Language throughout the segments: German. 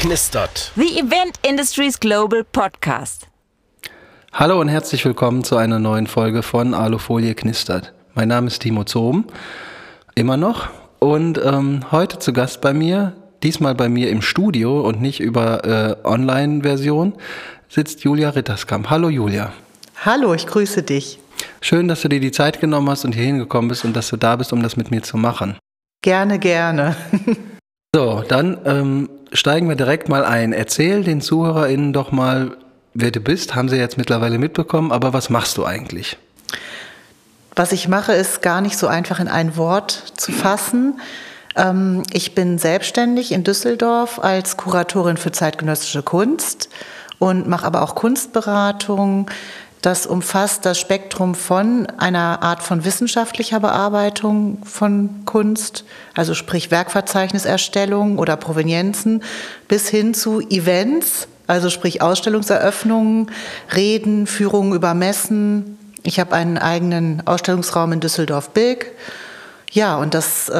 knistert. The Event Industries Global Podcast. Hallo und herzlich willkommen zu einer neuen Folge von Alufolie knistert. Mein Name ist Timo Zoben, immer noch. Und heute zu Gast bei mir, diesmal bei mir im Studio und nicht über Online-Version, sitzt Julia Ritterskamp. Hallo Julia. Hallo, ich grüße dich. Schön, dass du dir die Zeit genommen hast und hier hingekommen bist und dass du da bist, um das mit mir zu machen. Gerne, gerne. So, dann steigen wir direkt mal ein. Erzähl den ZuhörerInnen doch mal, wer du bist. Haben sie jetzt mittlerweile mitbekommen, aber was machst du eigentlich? Was ich mache, ist gar nicht so einfach in ein Wort zu fassen. Ich bin selbstständig in Düsseldorf als Kuratorin für zeitgenössische Kunst und mache aber auch Kunstberatung. Das umfasst das Spektrum von einer Art von wissenschaftlicher Bearbeitung von Kunst, also sprich Werkverzeichniserstellung oder Provenienzen, bis hin zu Events, also sprich Ausstellungseröffnungen, Reden, Führungen über Messen. Ich habe einen eigenen Ausstellungsraum in Düsseldorf-Bilk. Ja, und das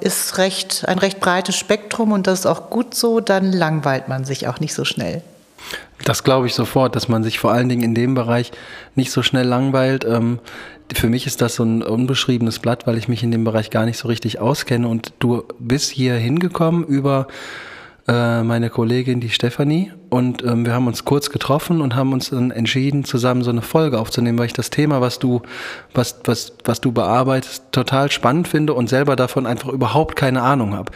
ist ein recht breites Spektrum und das ist auch gut so, dann langweilt man sich auch nicht so schnell. Das glaube ich sofort, dass man sich vor allen Dingen in dem Bereich nicht so schnell langweilt. Für mich ist das so ein unbeschriebenes Blatt, weil ich mich in dem Bereich gar nicht so richtig auskenne. Und du bist hier hingekommen über meine Kollegin, die Stefanie. Und wir haben uns kurz getroffen und haben uns dann entschieden, zusammen so eine Folge aufzunehmen, weil ich das Thema, was du bearbeitest, total spannend finde und selber davon einfach überhaupt keine Ahnung habe.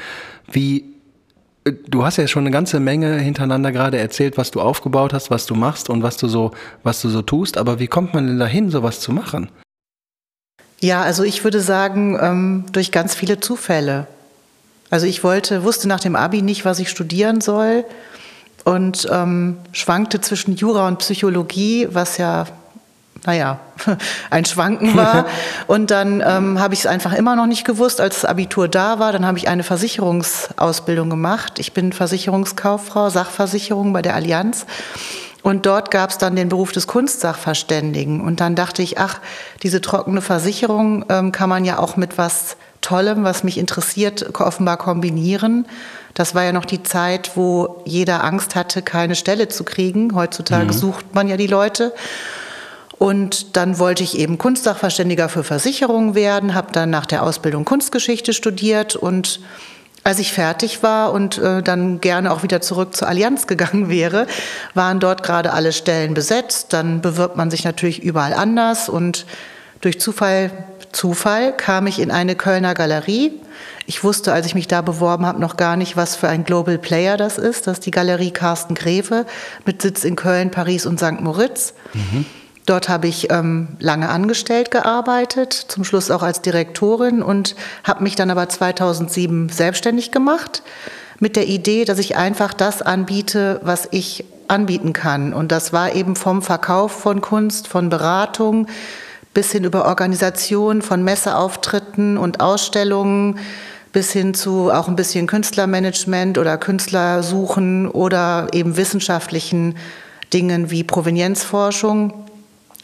Du hast ja schon eine ganze Menge hintereinander gerade erzählt, was du aufgebaut hast, was du machst und was du so tust. Aber wie kommt man denn dahin, sowas zu machen? Ja, also ich würde sagen, durch ganz viele Zufälle. Also ich wusste nach dem Abi nicht, was ich studieren soll und schwankte zwischen Jura und Psychologie, was ja, naja, ein Schwanken war. Und dann habe ich es einfach immer noch nicht gewusst, als das Abitur da war. Dann habe ich eine Versicherungsausbildung gemacht. Ich bin Versicherungskauffrau, Sachversicherung bei der Allianz. Und dort gab es dann den Beruf des Kunstsachverständigen. Und dann dachte ich, ach, diese trockene Versicherung kann man ja auch mit was Tollem, was mich interessiert, offenbar kombinieren. Das war ja noch die Zeit, wo jeder Angst hatte, keine Stelle zu kriegen. Heutzutage sucht man ja die Leute. Und dann wollte ich eben Kunstsachverständiger für Versicherungen werden, habe dann nach der Ausbildung Kunstgeschichte studiert und als ich fertig war und dann gerne auch wieder zurück zur Allianz gegangen wäre, waren dort gerade alle Stellen besetzt. Dann bewirbt man sich natürlich überall anders und durch Zufall kam ich in eine Kölner Galerie. Ich wusste, als ich mich da beworben habe, noch gar nicht, was für ein Global Player das ist. Das ist die Galerie Carsten Gräfe mit Sitz in Köln, Paris und St. Moritz. Mhm. Dort habe ich lange angestellt gearbeitet, zum Schluss auch als Direktorin und habe mich dann aber 2007 selbstständig gemacht mit der Idee, dass ich einfach das anbiete, was ich anbieten kann. Und das war eben vom Verkauf von Kunst, von Beratung bis hin über Organisation von Messeauftritten und Ausstellungen bis hin zu auch ein bisschen Künstlermanagement oder Künstlersuchen oder eben wissenschaftlichen Dingen wie Provenienzforschung.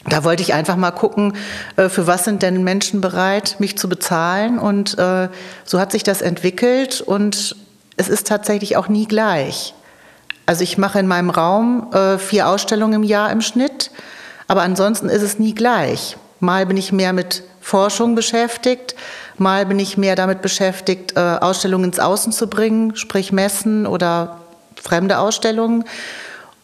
Da wollte ich einfach mal gucken, für was sind denn Menschen bereit, mich zu bezahlen. Und so hat sich das entwickelt und es ist tatsächlich auch nie gleich. Also ich mache in meinem Raum 4 Ausstellungen im Jahr im Schnitt, aber ansonsten ist es nie gleich. Mal bin ich mehr mit Forschung beschäftigt, mal bin ich mehr damit beschäftigt, Ausstellungen ins Außen zu bringen, sprich Messen oder fremde Ausstellungen.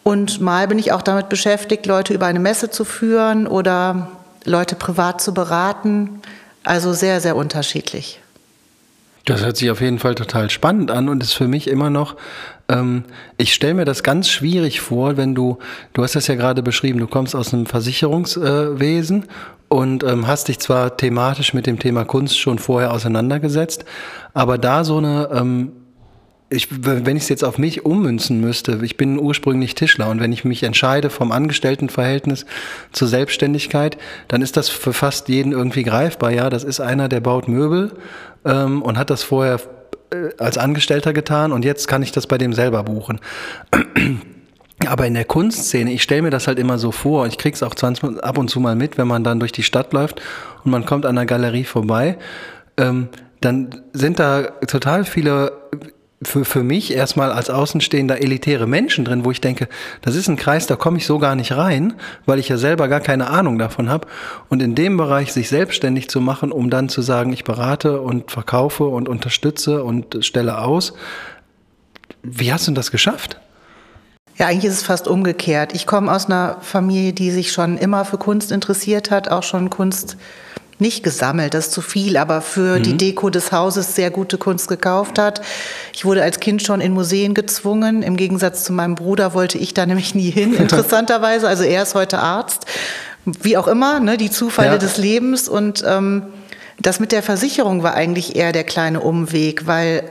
Und mal bin ich auch damit beschäftigt, Leute über eine Messe zu führen oder Leute privat zu beraten. Also sehr, sehr unterschiedlich. Das hört sich auf jeden Fall total spannend an und ist für mich immer noch, ich stelle mir das ganz schwierig vor, wenn du hast das ja gerade beschrieben, du kommst aus einem Versicherungswesen und hast dich zwar thematisch mit dem Thema Kunst schon vorher auseinandergesetzt, aber da so eine... wenn ich es jetzt auf mich ummünzen müsste, ich bin ursprünglich Tischler und wenn ich mich entscheide vom Angestelltenverhältnis zur Selbstständigkeit, dann ist das für fast jeden irgendwie greifbar. Ja, das ist einer, der baut Möbel und hat das vorher als Angestellter getan und jetzt kann ich das bei dem selber buchen. Aber in der Kunstszene, ich stelle mir das halt immer so vor, ich krieg's auch ab und zu mal mit, wenn man dann durch die Stadt läuft und man kommt an einer Galerie vorbei, dann sind da total viele für mich erstmal als Außenstehender elitäre Menschen drin, wo ich denke, das ist ein Kreis, da komme ich so gar nicht rein, weil ich ja selber gar keine Ahnung davon habe. Und in dem Bereich sich selbstständig zu machen, um dann zu sagen, ich berate und verkaufe und unterstütze und stelle aus. Wie hast du das geschafft? Ja, eigentlich ist es fast umgekehrt. Ich komme aus einer Familie, die sich schon immer für Kunst interessiert hat, auch schon Kunst nicht gesammelt, das ist zu viel, aber für die Deko des Hauses sehr gute Kunst gekauft hat. Ich wurde als Kind schon in Museen gezwungen. Im Gegensatz zu meinem Bruder wollte ich da nämlich nie hin, interessanterweise. Also er ist heute Arzt, wie auch immer, ne, die Zufälle des Lebens. Und das mit der Versicherung war eigentlich eher der kleine Umweg, weil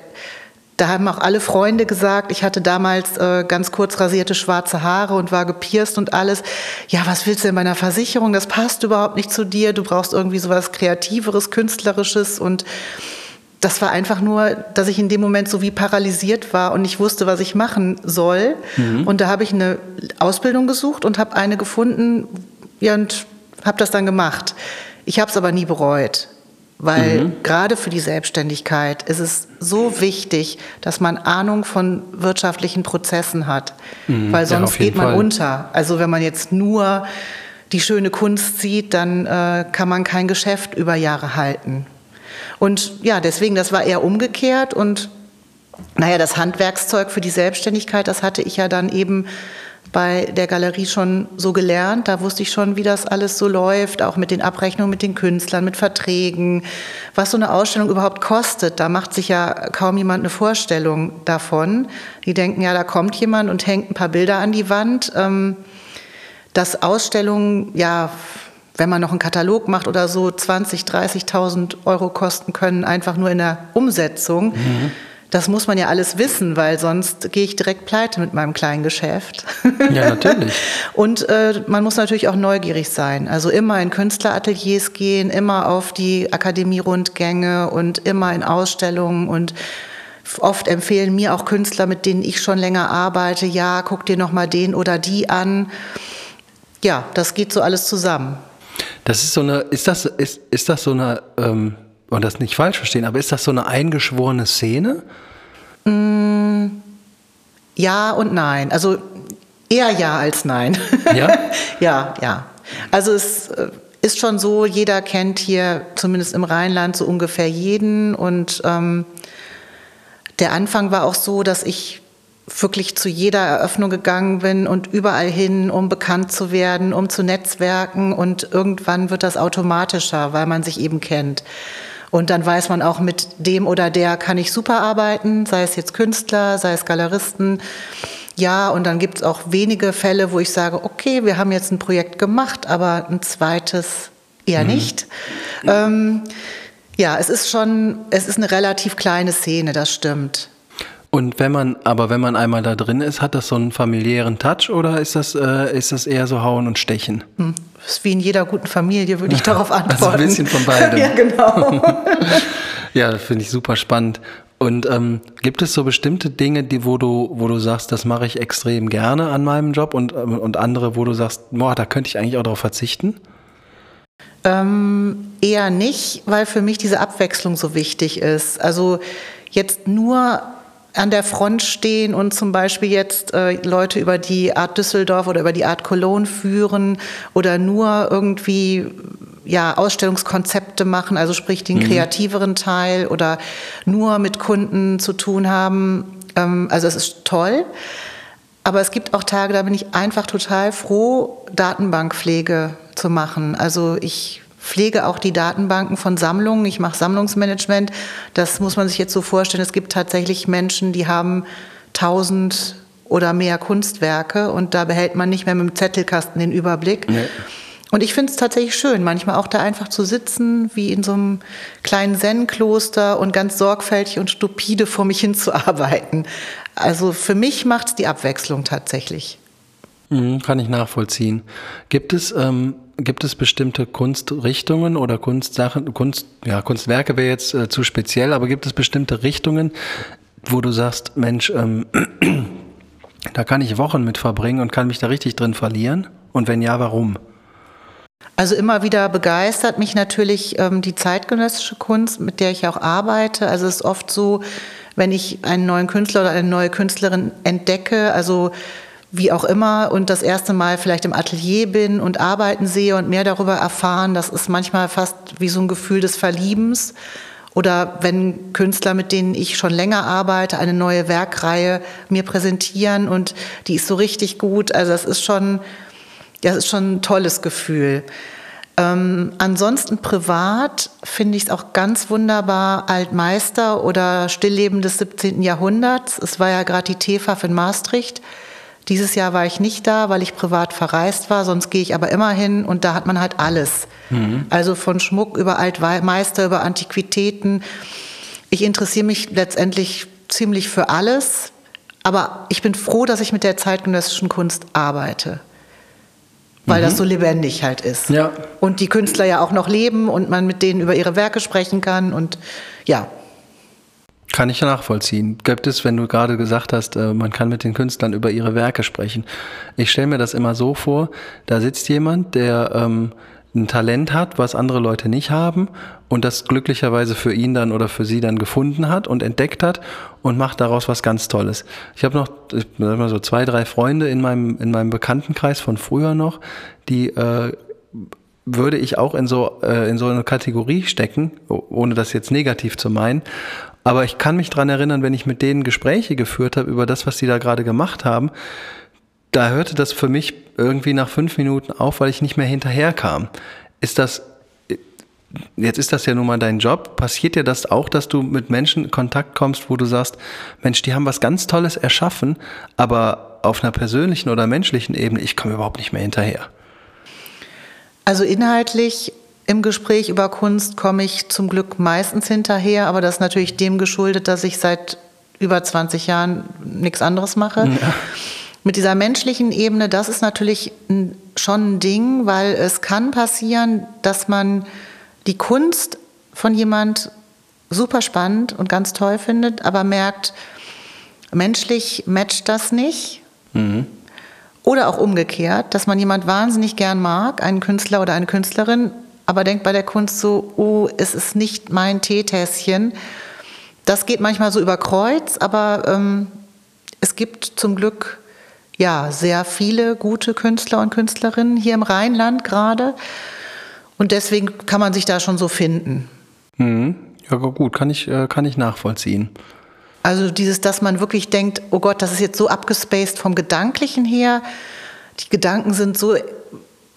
da haben auch alle Freunde gesagt, ich hatte damals ganz kurz rasierte schwarze Haare und war gepierst und alles. Ja, was willst du denn bei einer Versicherung? Das passt überhaupt nicht zu dir. Du brauchst irgendwie sowas Kreativeres, Künstlerisches. Und das war einfach nur, dass ich in dem Moment so wie paralysiert war und nicht wusste, was ich machen soll. Mhm. Und da habe ich eine Ausbildung gesucht und habe eine gefunden und habe das dann gemacht. Ich habe es aber nie bereut. Weil gerade für die Selbstständigkeit ist es so wichtig, dass man Ahnung von wirtschaftlichen Prozessen hat. Weil sonst geht man unter. Also wenn man jetzt nur die schöne Kunst sieht, dann kann man kein Geschäft über Jahre halten. Und ja, deswegen, das war eher umgekehrt. Und naja, das Handwerkszeug für die Selbstständigkeit, das hatte ich ja dann eben bei der Galerie schon so gelernt, da wusste ich schon, wie das alles so läuft, auch mit den Abrechnungen, mit den Künstlern, mit Verträgen, was so eine Ausstellung überhaupt kostet. Da macht sich ja kaum jemand eine Vorstellung davon. Die denken, ja, da kommt jemand und hängt ein paar Bilder an die Wand. Dass Ausstellungen, ja, wenn man noch einen Katalog macht oder so, 20.000, 30.000 Euro kosten können, einfach nur in der Umsetzung. Mhm. Das muss man ja alles wissen, weil sonst gehe ich direkt pleite mit meinem kleinen Geschäft. Ja, natürlich. Und man muss natürlich auch neugierig sein. Also immer in Künstlerateliers gehen, immer auf die Akademierundgänge und immer in Ausstellungen. Und oft empfehlen mir auch Künstler, mit denen ich schon länger arbeite, ja, guck dir noch mal den oder die an. Ja, das geht so alles zusammen. Das ist so eine, ist das so eine... und das nicht falsch verstehen, aber ist das so eine eingeschworene Szene? Ja und nein. Also eher ja als nein. Ja? Ja. Also es ist schon so, jeder kennt hier, zumindest im Rheinland, so ungefähr jeden. Und der Anfang war auch so, dass ich wirklich zu jeder Eröffnung gegangen bin und überall hin, um bekannt zu werden, um zu netzwerken. Und irgendwann wird das automatischer, weil man sich eben kennt. Und dann weiß man auch, mit dem oder der kann ich super arbeiten, sei es jetzt Künstler, sei es Galeristen. Ja, und dann gibt es auch wenige Fälle, wo ich sage, okay, wir haben jetzt ein Projekt gemacht, aber ein zweites eher nicht. Ja, es ist eine relativ kleine Szene, das stimmt. Und wenn man einmal da drin ist, hat das so einen familiären Touch oder ist das eher so Hauen und Stechen? Das ist wie in jeder guten Familie, würde ich darauf antworten. Also ein bisschen von beidem. Ja, genau. Ja, das finde ich super spannend. Und gibt es so bestimmte Dinge, die wo du sagst, das mache ich extrem gerne an meinem Job und andere, wo du sagst, boah, da könnte ich eigentlich auch darauf verzichten? Eher nicht, weil für mich diese Abwechslung so wichtig ist. Also jetzt nur an der Front stehen und zum Beispiel jetzt Leute über die Art Düsseldorf oder über die Art Cologne führen oder nur irgendwie Ausstellungskonzepte machen, also sprich den kreativeren Teil oder nur mit Kunden zu tun haben. Also es ist toll, aber es gibt auch Tage, da bin ich einfach total froh, Datenbankpflege zu machen. Also ich pflege auch die Datenbanken von Sammlungen. Ich mache Sammlungsmanagement. Das muss man sich jetzt so vorstellen. Es gibt tatsächlich Menschen, die haben 1000 oder mehr Kunstwerke und da behält man nicht mehr mit dem Zettelkasten den Überblick. Nee. Und ich finde es tatsächlich schön, manchmal auch da einfach zu sitzen, wie in so einem kleinen Zen-Kloster und ganz sorgfältig und stupide vor mich hin zu arbeiten. Also für mich macht es die Abwechslung tatsächlich. Kann ich nachvollziehen. Gibt es bestimmte Kunstrichtungen oder Kunstsachen, Kunstwerke wäre jetzt zu speziell, aber gibt es bestimmte Richtungen, wo du sagst, Mensch, da kann ich Wochen mit verbringen und kann mich da richtig drin verlieren? Und wenn ja, warum? Also immer wieder begeistert mich natürlich die zeitgenössische Kunst, mit der ich auch arbeite. Also es ist oft so, wenn ich einen neuen Künstler oder eine neue Künstlerin entdecke, also wie auch immer, und das erste Mal vielleicht im Atelier bin und arbeiten sehe und mehr darüber erfahren, das ist manchmal fast wie so ein Gefühl des Verliebens. Oder wenn Künstler, mit denen ich schon länger arbeite, eine neue Werkreihe mir präsentieren und die ist so richtig gut. Also das ist schon ein tolles Gefühl. Ansonsten privat finde ich es auch ganz wunderbar, Altmeister oder Stillleben des 17. Jahrhunderts. Es war ja gerade die TEFAF in Maastricht. Dieses Jahr war ich nicht da, weil ich privat verreist war, sonst gehe ich aber immer hin und da hat man halt alles. Mhm. Also von Schmuck über Altmeister, über Antiquitäten. Ich interessiere mich letztendlich ziemlich für alles, aber ich bin froh, dass ich mit der zeitgenössischen Kunst arbeite, weil das so lebendig halt ist. Ja. Und die Künstler ja auch noch leben und man mit denen über ihre Werke sprechen kann und ja. Kann ich nachvollziehen. Gibt es, wenn du gerade gesagt hast, man kann mit den Künstlern über ihre Werke sprechen. Ich stelle mir das immer so vor, da sitzt jemand, der ein Talent hat, was andere Leute nicht haben und das glücklicherweise für ihn dann oder für sie dann gefunden hat und entdeckt hat und macht daraus was ganz Tolles. Ich habe noch so 2, 3 Freunde in meinem Bekanntenkreis von früher noch, die würde ich auch in so eine Kategorie stecken, ohne das jetzt negativ zu meinen. Aber ich kann mich daran erinnern, wenn ich mit denen Gespräche geführt habe über das, was die da gerade gemacht haben, da hörte das für mich irgendwie nach 5 Minuten auf, weil ich nicht mehr hinterherkam. Jetzt ist das ja nun mal dein Job. Passiert dir das auch, dass du mit Menschen in Kontakt kommst, wo du sagst, Mensch, die haben was ganz Tolles erschaffen, aber auf einer persönlichen oder menschlichen Ebene, ich komme überhaupt nicht mehr hinterher? Also inhaltlich im Gespräch über Kunst komme ich zum Glück meistens hinterher, aber das ist natürlich dem geschuldet, dass ich seit über 20 Jahren nichts anderes mache. Ja. Mit dieser menschlichen Ebene, das ist natürlich schon ein Ding, weil es kann passieren, dass man die Kunst von jemand super spannend und ganz toll findet, aber merkt, menschlich matcht das nicht. Mhm. Oder auch umgekehrt, dass man jemand wahnsinnig gern mag, einen Künstler oder eine Künstlerin, aber denkt bei der Kunst so, oh, es ist nicht mein Teetässchen. Das geht manchmal so über Kreuz, aber es gibt zum Glück ja sehr viele gute Künstler und Künstlerinnen hier im Rheinland gerade. Und deswegen kann man sich da schon so finden. Mhm. Ja gut, kann ich nachvollziehen. Also dieses, dass man wirklich denkt, oh Gott, das ist jetzt so abgespaced vom Gedanklichen her. Die Gedanken sind so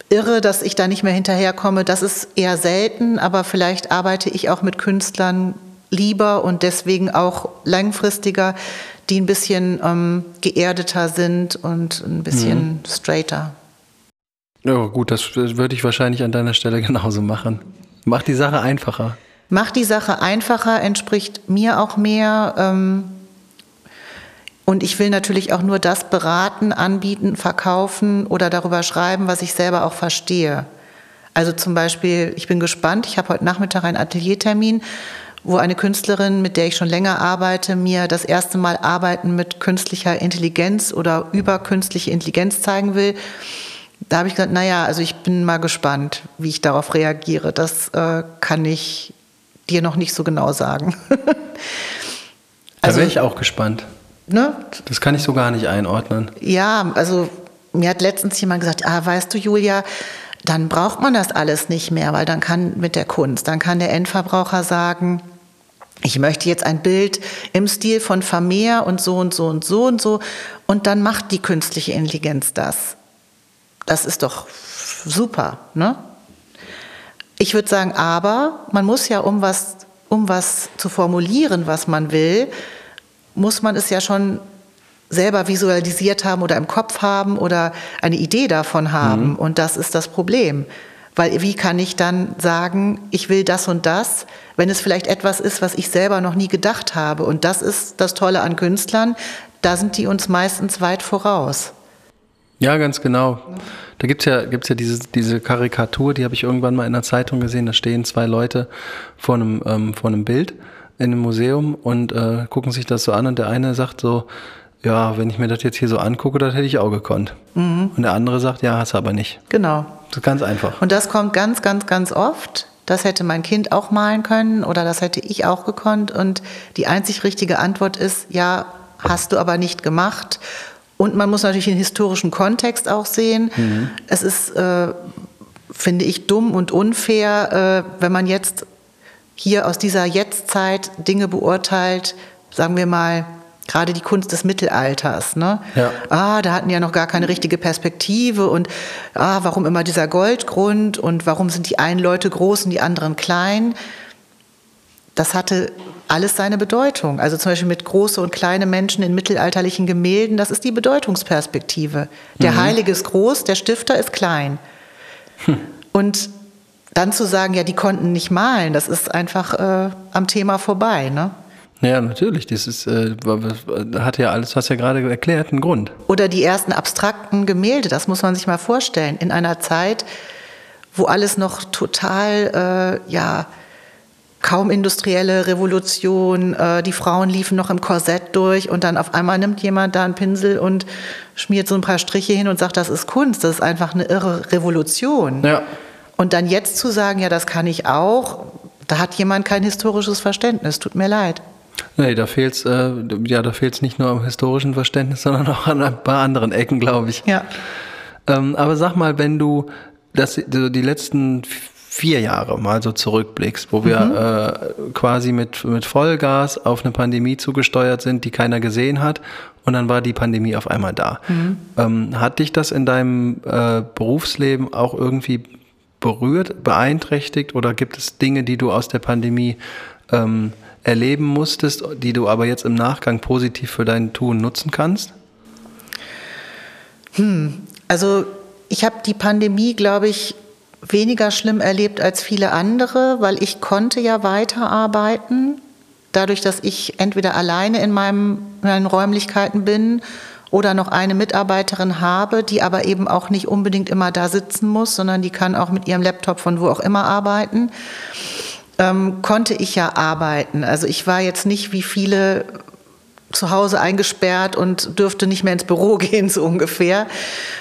irre, dass ich da nicht mehr hinterherkomme, das ist eher selten, aber vielleicht arbeite ich auch mit Künstlern lieber und deswegen auch langfristiger, die ein bisschen geerdeter sind und ein bisschen straighter. Ja gut, das würde ich wahrscheinlich an deiner Stelle genauso machen. Macht die Sache einfacher. Macht die Sache einfacher, entspricht mir auch mehr. Und ich will natürlich auch nur das beraten, anbieten, verkaufen oder darüber schreiben, was ich selber auch verstehe. Also zum Beispiel, ich bin gespannt, ich habe heute Nachmittag einen Ateliertermin, wo eine Künstlerin, mit der ich schon länger arbeite, mir das erste Mal Arbeiten mit künstlicher Intelligenz oder über künstliche Intelligenz zeigen will. Da habe ich gesagt, naja, also ich bin mal gespannt, wie ich darauf reagiere. Das kann ich dir noch nicht so genau sagen. Also, da wäre ich auch gespannt. Ne? Das kann ich so gar nicht einordnen. Ja, also mir hat letztens jemand gesagt, weißt du, Julia, dann braucht man das alles nicht mehr, weil dann kann der Endverbraucher sagen, ich möchte jetzt ein Bild im Stil von Vermeer und so und so und so und so und dann macht die künstliche Intelligenz das. Das ist doch super, ne? Ich würde sagen, aber man muss ja, um was zu formulieren, was man will, muss man es ja schon selber visualisiert haben oder im Kopf haben oder eine Idee davon haben. Mhm. Und das ist das Problem. Weil wie kann ich dann sagen, ich will das und das, wenn es vielleicht etwas ist, was ich selber noch nie gedacht habe. Und das ist das Tolle an Künstlern, da sind die uns meistens weit voraus. Ja, ganz genau. Da gibt's ja diese Karikatur, die habe ich irgendwann mal in der Zeitung gesehen, da stehen 2 Leute vor einem Bild in einem Museum und gucken sich das so an und der eine sagt so, ja, wenn ich mir das jetzt hier so angucke, das hätte ich auch gekonnt. Mhm. Und der andere sagt, ja, hast du aber nicht. Genau. So ganz einfach. Und das kommt ganz, ganz, ganz oft. das hätte mein Kind auch malen können oder das hätte ich auch gekonnt. Und die einzig richtige Antwort ist, ja, hast du aber nicht gemacht. Und man muss natürlich den historischen Kontext auch sehen. Mhm. Es ist, finde ich, dumm und unfair, wenn man jetzt hier aus dieser Jetztzeit Dinge beurteilt, sagen wir mal, gerade die Kunst des Mittelalters. Ne? Ja. Ah, da hatten ja noch gar keine richtige Perspektive und warum immer dieser Goldgrund und warum sind die einen Leute groß und die anderen klein? Das hatte alles seine Bedeutung. Also zum Beispiel mit große und kleine Menschen in mittelalterlichen Gemälden, das ist die Bedeutungsperspektive. Der Heilige ist groß, der Stifter ist klein. Hm. Und dann zu sagen, ja, die konnten nicht malen, das ist einfach am Thema vorbei, ne? Ja, natürlich. Das ist, hat ja alles, was ja gerade erklärt, einen Grund. Oder die ersten abstrakten Gemälde, das muss man sich mal vorstellen. In einer Zeit, wo alles noch total, kaum industrielle Revolution, die Frauen liefen noch im Korsett durch und dann auf einmal nimmt jemand da einen Pinsel und schmiert so ein paar Striche hin und sagt, das ist Kunst, das ist einfach eine irre Revolution. Ja. Und dann jetzt zu sagen, ja, das kann ich auch, da hat jemand kein historisches Verständnis, tut mir leid. Nee, da fehlt es nicht nur am historischen Verständnis, sondern auch an ein paar anderen Ecken, glaube ich. Ja. Aber sag mal, wenn du die letzten 4 Jahre mal so zurückblickst, wo wir quasi mit Vollgas auf eine Pandemie zugesteuert sind, die keiner gesehen hat, und dann war die Pandemie auf einmal da. Mhm. Hat dich das in deinem Berufsleben auch irgendwie berührt, beeinträchtigt, oder gibt es Dinge, die du aus der Pandemie erleben musstest, die du aber jetzt im Nachgang positiv für dein Tun nutzen kannst? Also ich habe die Pandemie, glaube ich, weniger schlimm erlebt als viele andere, weil ich konnte ja weiterarbeiten, dadurch, dass ich entweder alleine in meinen Räumlichkeiten bin oder noch eine Mitarbeiterin habe, die aber eben auch nicht unbedingt immer da sitzen muss, sondern die kann auch mit ihrem Laptop von wo auch immer arbeiten. Konnte ich ja arbeiten. Also ich war jetzt nicht wie viele zu Hause eingesperrt und dürfte nicht mehr ins Büro gehen, so ungefähr.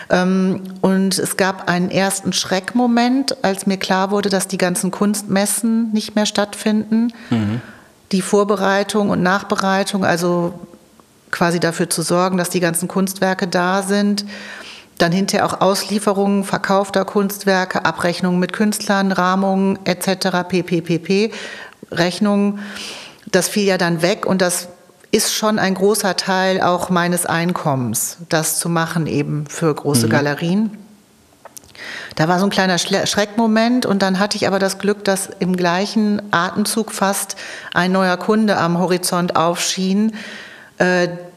Und es gab einen ersten Schreckmoment, als mir klar wurde, dass die ganzen Kunstmessen nicht mehr stattfinden. Mhm. Die Vorbereitung und Nachbereitung, also quasi dafür zu sorgen, dass die ganzen Kunstwerke da sind. Dann hinterher auch Auslieferungen verkaufter Kunstwerke, Abrechnungen mit Künstlern, Rahmungen etc. pp. Rechnungen, das fiel ja dann weg und das ist schon ein großer Teil auch meines Einkommens, das zu machen eben für große Galerien. Da war so ein kleiner Schreckmoment und dann hatte ich aber das Glück, dass im gleichen Atemzug fast ein neuer Kunde am Horizont aufschien,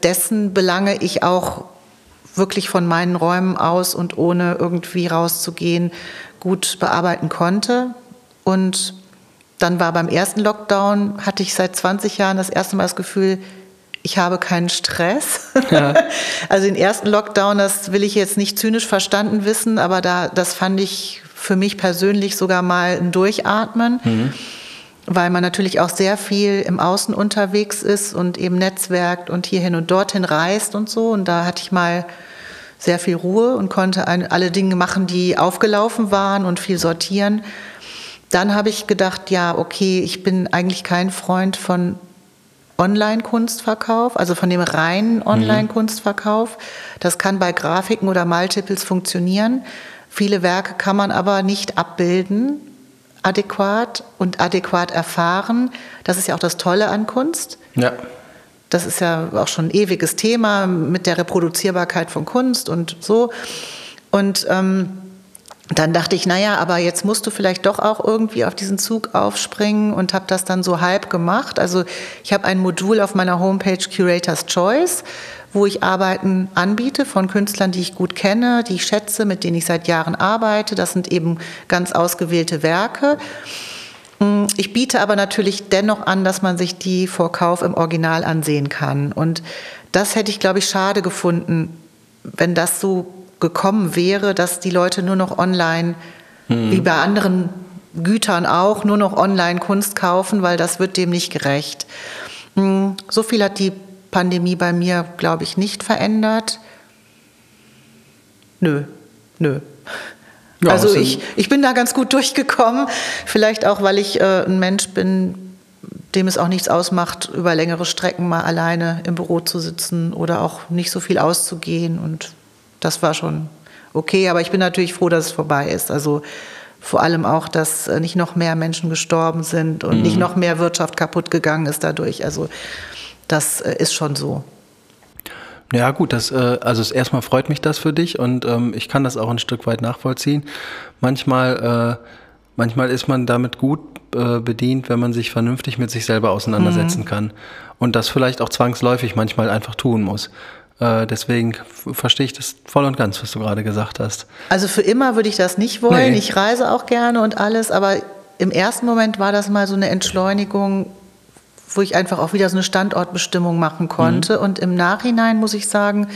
dessen Belange ich auch wirklich von meinen Räumen aus und ohne irgendwie rauszugehen gut bearbeiten konnte. Und dann war beim ersten Lockdown, hatte ich seit 20 Jahren das erste Mal das Gefühl, ich habe keinen Stress. Ja. Also den ersten Lockdown, das will ich jetzt nicht zynisch verstanden wissen, aber das fand ich für mich persönlich sogar mal ein Durchatmen, weil man natürlich auch sehr viel im Außen unterwegs ist und eben netzwerkt und hierhin und dorthin reist und so. Und da hatte ich mal sehr viel Ruhe und konnte alle Dinge machen, die aufgelaufen waren und viel sortieren. Dann habe ich gedacht, ja, okay, ich bin eigentlich kein Freund von Online-Kunstverkauf, also von dem reinen Online-Kunstverkauf. Das kann bei Grafiken oder Multiples funktionieren. Viele Werke kann man aber nicht abbilden, adäquat und adäquat erfahren. Das ist ja auch das Tolle an Kunst. Ja. Das ist ja auch schon ein ewiges Thema mit der Reproduzierbarkeit von Kunst und so. Und dann dachte ich, naja, aber jetzt musst du vielleicht doch auch irgendwie auf diesen Zug aufspringen und habe das dann so halb gemacht. Also ich habe ein Modul auf meiner Homepage Curator's Choice, wo ich Arbeiten anbiete von Künstlern, die ich gut kenne, die ich schätze, mit denen ich seit Jahren arbeite. Das sind eben ganz ausgewählte Werke. Ich biete aber natürlich dennoch an, dass man sich die vor Kauf im Original ansehen kann. Und das hätte ich, glaube ich, schade gefunden, wenn das so gekommen wäre, dass die Leute nur noch online, wie bei anderen Gütern auch, nur noch online Kunst kaufen, weil das wird dem nicht gerecht. So viel hat die Pandemie bei mir, glaube ich, nicht verändert. Nö. Ja, also ich bin da ganz gut durchgekommen, vielleicht auch, weil ich ein Mensch bin, dem es auch nichts ausmacht, über längere Strecken mal alleine im Büro zu sitzen oder auch nicht so viel auszugehen, und das war schon okay, aber ich bin natürlich froh, dass es vorbei ist, also vor allem auch, dass nicht noch mehr Menschen gestorben sind und nicht noch mehr Wirtschaft kaputt gegangen ist dadurch, also das ist schon so. Ja gut, also erstmal freut mich das für dich, und ich kann das auch ein Stück weit nachvollziehen. Manchmal ist man damit gut bedient, wenn man sich vernünftig mit sich selber auseinandersetzen kann und das vielleicht auch zwangsläufig manchmal einfach tun muss. Deswegen verstehe ich das voll und ganz, was du gerade gesagt hast. Also für immer würde ich das nicht wollen. Nee. Ich reise auch gerne und alles, aber im ersten Moment war das mal so eine Entschleunigung, wo ich einfach auch wieder so eine Standortbestimmung machen konnte. Und im Nachhinein muss ich sagen,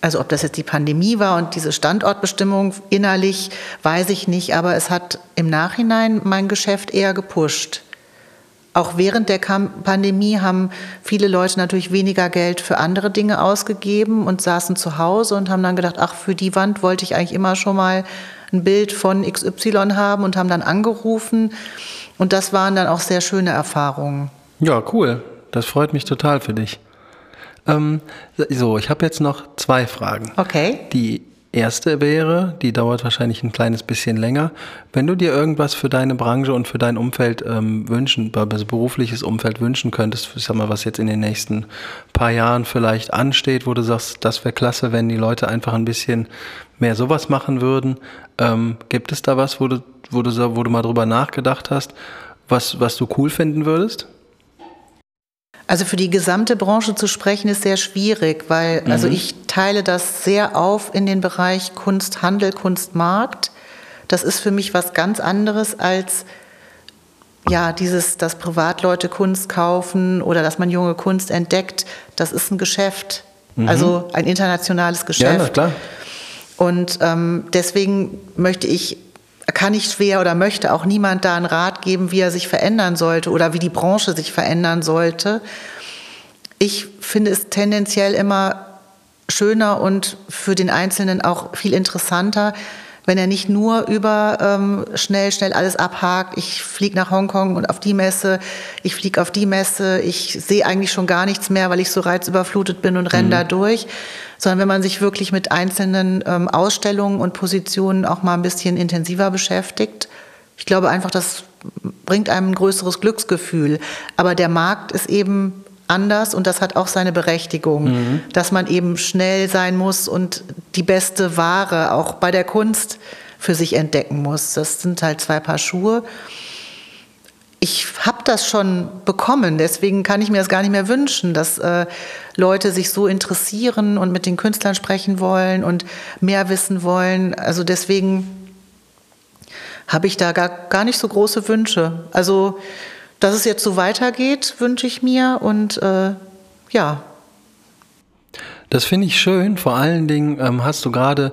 also ob das jetzt die Pandemie war und diese Standortbestimmung innerlich, weiß ich nicht, aber es hat im Nachhinein mein Geschäft eher gepusht. Auch während der Pandemie haben viele Leute natürlich weniger Geld für andere Dinge ausgegeben und saßen zu Hause und haben dann gedacht, ach, für die Wand wollte ich eigentlich immer schon mal ein Bild von XY haben, und haben dann angerufen. Und das waren dann auch sehr schöne Erfahrungen. Ja, cool. Das freut mich total für dich. Ich habe jetzt noch zwei Fragen. Okay. Die erste wäre, die dauert wahrscheinlich ein kleines bisschen länger, wenn du dir irgendwas für deine Branche und für dein Umfeld berufliches Umfeld wünschen könntest, ich sag mal, was jetzt in den nächsten paar Jahren vielleicht ansteht, wo du sagst, das wäre klasse, wenn die Leute einfach ein bisschen mehr sowas machen würden. Gibt es da was, wo du mal drüber nachgedacht hast, was du cool finden würdest? Also für die gesamte Branche zu sprechen, ist sehr schwierig, weil also ich teile das sehr auf in den Bereich Kunsthandel, Kunstmarkt. Das ist für mich was ganz anderes als dass Privatleute Kunst kaufen oder dass man junge Kunst entdeckt. Das ist ein Geschäft, also ein internationales Geschäft. Ja, klar. Und deswegen möchte auch niemand da einen Rat geben, wie er sich verändern sollte oder wie die Branche sich verändern sollte. Ich finde es tendenziell immer schöner und für den Einzelnen auch viel interessanter, wenn er nicht nur über schnell alles abhakt, ich fliege nach Hongkong und auf die Messe, ich fliege auf die Messe, ich sehe eigentlich schon gar nichts mehr, weil ich so reizüberflutet bin und renne da durch, sondern wenn man sich wirklich mit einzelnen Ausstellungen und Positionen auch mal ein bisschen intensiver beschäftigt. Ich glaube einfach, das bringt einem ein größeres Glücksgefühl. Aber der Markt ist eben anders und das hat auch seine Berechtigung, dass man eben schnell sein muss und die beste Ware auch bei der Kunst für sich entdecken muss. Das sind halt zwei Paar Schuhe. Ich habe das schon bekommen, deswegen kann ich mir das gar nicht mehr wünschen, dass Leute sich so interessieren und mit den Künstlern sprechen wollen und mehr wissen wollen. Also deswegen habe ich da gar nicht so große Wünsche. Also dass es jetzt so weitergeht, wünsche ich mir, und ja. Das finde ich schön. Vor allen Dingen hast du gerade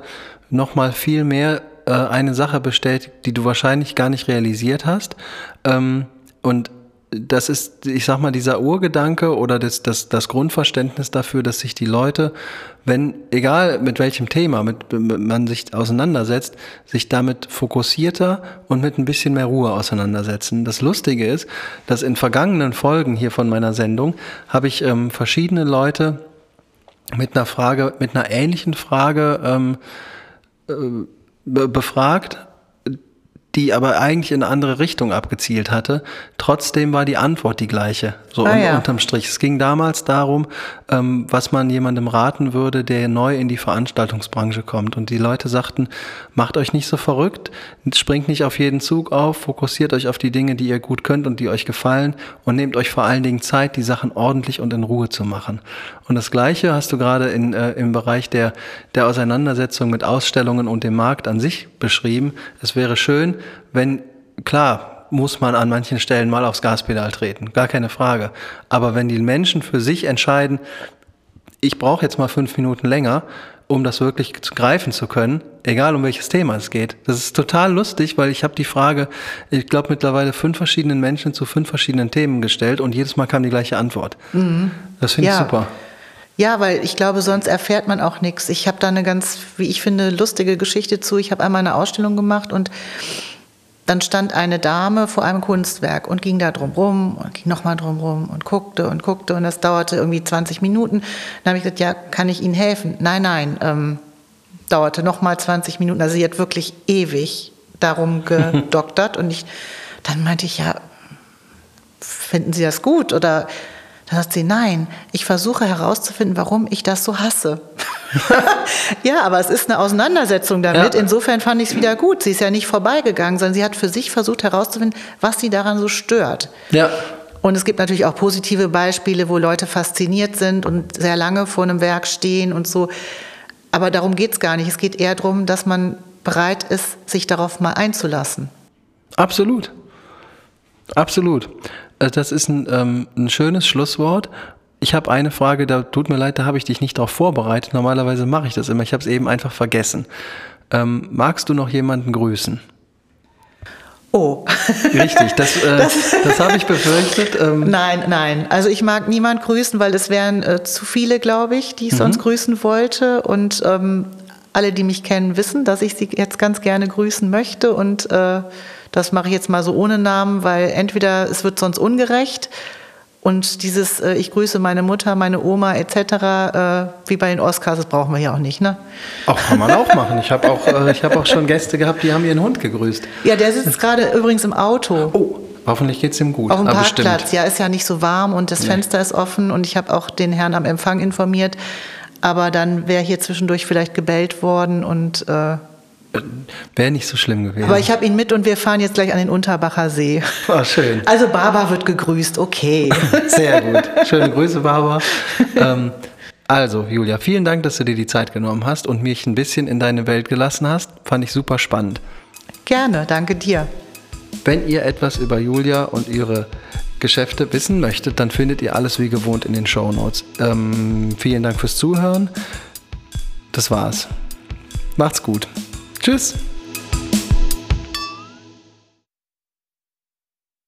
noch mal viel mehr eine Sache bestätigt, die du wahrscheinlich gar nicht realisiert hast. Und das ist, ich sag mal, dieser Urgedanke oder das Grundverständnis dafür, dass sich die Leute, egal mit welchem Thema man sich auseinandersetzt, sich damit fokussierter und mit ein bisschen mehr Ruhe auseinandersetzen. Das Lustige ist, dass in vergangenen Folgen hier von meiner Sendung habe ich verschiedene Leute mit einer ähnlichen Frage befragt, die aber eigentlich in eine andere Richtung abgezielt hatte. Trotzdem war die Antwort die gleiche, unterm Strich. Es ging damals darum, was man jemandem raten würde, der neu in die Veranstaltungsbranche kommt. Und die Leute sagten, macht euch nicht so verrückt, springt nicht auf jeden Zug auf, fokussiert euch auf die Dinge, die ihr gut könnt und die euch gefallen, und nehmt euch vor allen Dingen Zeit, die Sachen ordentlich und in Ruhe zu machen. Und das Gleiche hast du gerade im Bereich der Auseinandersetzung mit Ausstellungen und dem Markt an sich beschrieben. Es wäre schön, klar muss man an manchen Stellen mal aufs Gaspedal treten, gar keine Frage. Aber wenn die Menschen für sich entscheiden, ich brauche jetzt mal 5 Minuten länger, um das wirklich greifen zu können, egal um welches Thema es geht. Das ist total lustig, weil ich habe die Frage, ich glaube mittlerweile 5 verschiedenen Menschen zu 5 verschiedenen Themen gestellt, und jedes Mal kam die gleiche Antwort. Das finde ich super. Ja, weil ich glaube, sonst erfährt man auch nichts. Ich habe da eine ganz, wie ich finde, lustige Geschichte zu. Ich habe einmal eine Ausstellung gemacht und dann stand eine Dame vor einem Kunstwerk und ging da drum rum und ging nochmal drum rum und guckte und guckte und das dauerte irgendwie 20 Minuten. Dann habe ich gesagt, ja, kann ich Ihnen helfen? Nein, nein, dauerte nochmal 20 Minuten. Also sie hat wirklich ewig darum gedoktert und dann meinte ich, ja, finden Sie das gut? Oder dann sagt sie, nein, ich versuche herauszufinden, warum ich das so hasse. Ja, aber es ist eine Auseinandersetzung damit. Ja. Insofern fand ich es wieder gut. Sie ist ja nicht vorbeigegangen, sondern sie hat für sich versucht herauszufinden, was sie daran so stört. Ja. Und es gibt natürlich auch positive Beispiele, wo Leute fasziniert sind und sehr lange vor einem Werk stehen und so. Aber darum geht es gar nicht. Es geht eher darum, dass man bereit ist, sich darauf mal einzulassen. Absolut. Absolut. Das ist ein schönes Schlusswort. Ich habe eine Frage, da tut mir leid, da habe ich dich nicht darauf vorbereitet. Normalerweise mache ich das immer. Ich habe es eben einfach vergessen. Magst du noch jemanden grüßen? Oh. Richtig, das habe ich befürchtet. Nein. Also ich mag niemanden grüßen, weil es wären zu viele, glaube ich, die ich sonst grüßen wollte. Und alle, die mich kennen, wissen, dass ich sie jetzt ganz gerne grüßen möchte. Und das mache ich jetzt mal so ohne Namen, weil entweder es wird sonst ungerecht. Und dieses ich grüße meine Mutter, meine Oma etc. Wie bei den Oscars, das brauchen wir ja auch nicht, ne? Auch kann man auch machen. Ich habe auch, ich hab auch schon Gäste gehabt, die haben ihren Hund gegrüßt. Ja, der sitzt gerade übrigens im Auto. Oh, hoffentlich geht es ihm gut. Auf dem Parkplatz, bestimmt. Ja, ist ja nicht so warm und das Fenster ist offen. Und ich habe auch den Herrn am Empfang informiert. Aber dann wäre hier zwischendurch vielleicht gebellt worden und... Wäre nicht so schlimm gewesen. Aber ich habe ihn mit und wir fahren jetzt gleich an den Unterbacher See. Oh, schön. Also Barbara wird gegrüßt, okay. Sehr gut. Schöne Grüße, Barbara. Also, Julia, vielen Dank, dass du dir die Zeit genommen hast und mich ein bisschen in deine Welt gelassen hast. Fand ich super spannend. Gerne, danke dir. Wenn ihr etwas über Julia und ihre Geschäfte wissen möchtet, dann findet ihr alles wie gewohnt in den Shownotes. Vielen Dank fürs Zuhören. Das war's. Macht's gut. Tschüss.